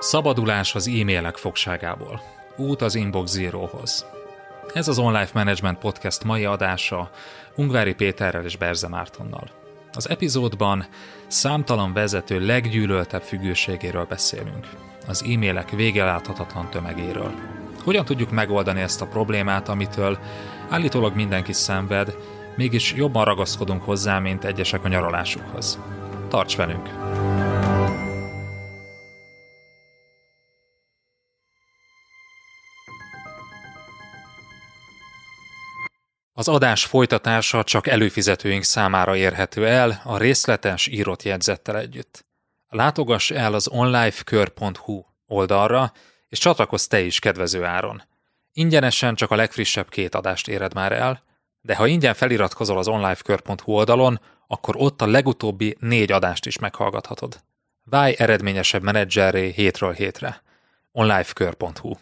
Szabadulás az e-mailek fogságából. Út az Inbox Zerohoz. Ez az Onlife Management Podcast mai adása Ungvári Péterrel és Berze Mártonnal. Az epizódban számtalan vezető leggyűlöltebb függőségéről beszélünk. Az e-mailek végeláthatatlan tömegéről. Hogyan tudjuk megoldani ezt a problémát, amitől állítólag mindenki szenved, mégis jobban ragaszkodunk hozzá, mint egyesek a nyaralásukhoz. Tarts velünk! Az adás folytatása csak előfizetőink számára érhető el, a részletes írott jegyzettel együtt. Látogass el az onlifekor.hu oldalra, és csatlakozz te is kedvező áron. Ingyenesen csak a legfrissebb 2 adást éred már el, de ha ingyen feliratkozol az onlifekor.hu oldalon, akkor ott a legutóbbi 4 adást is meghallgathatod. Válj eredményesebb menedzserré hétről hétre. onlifekor.hu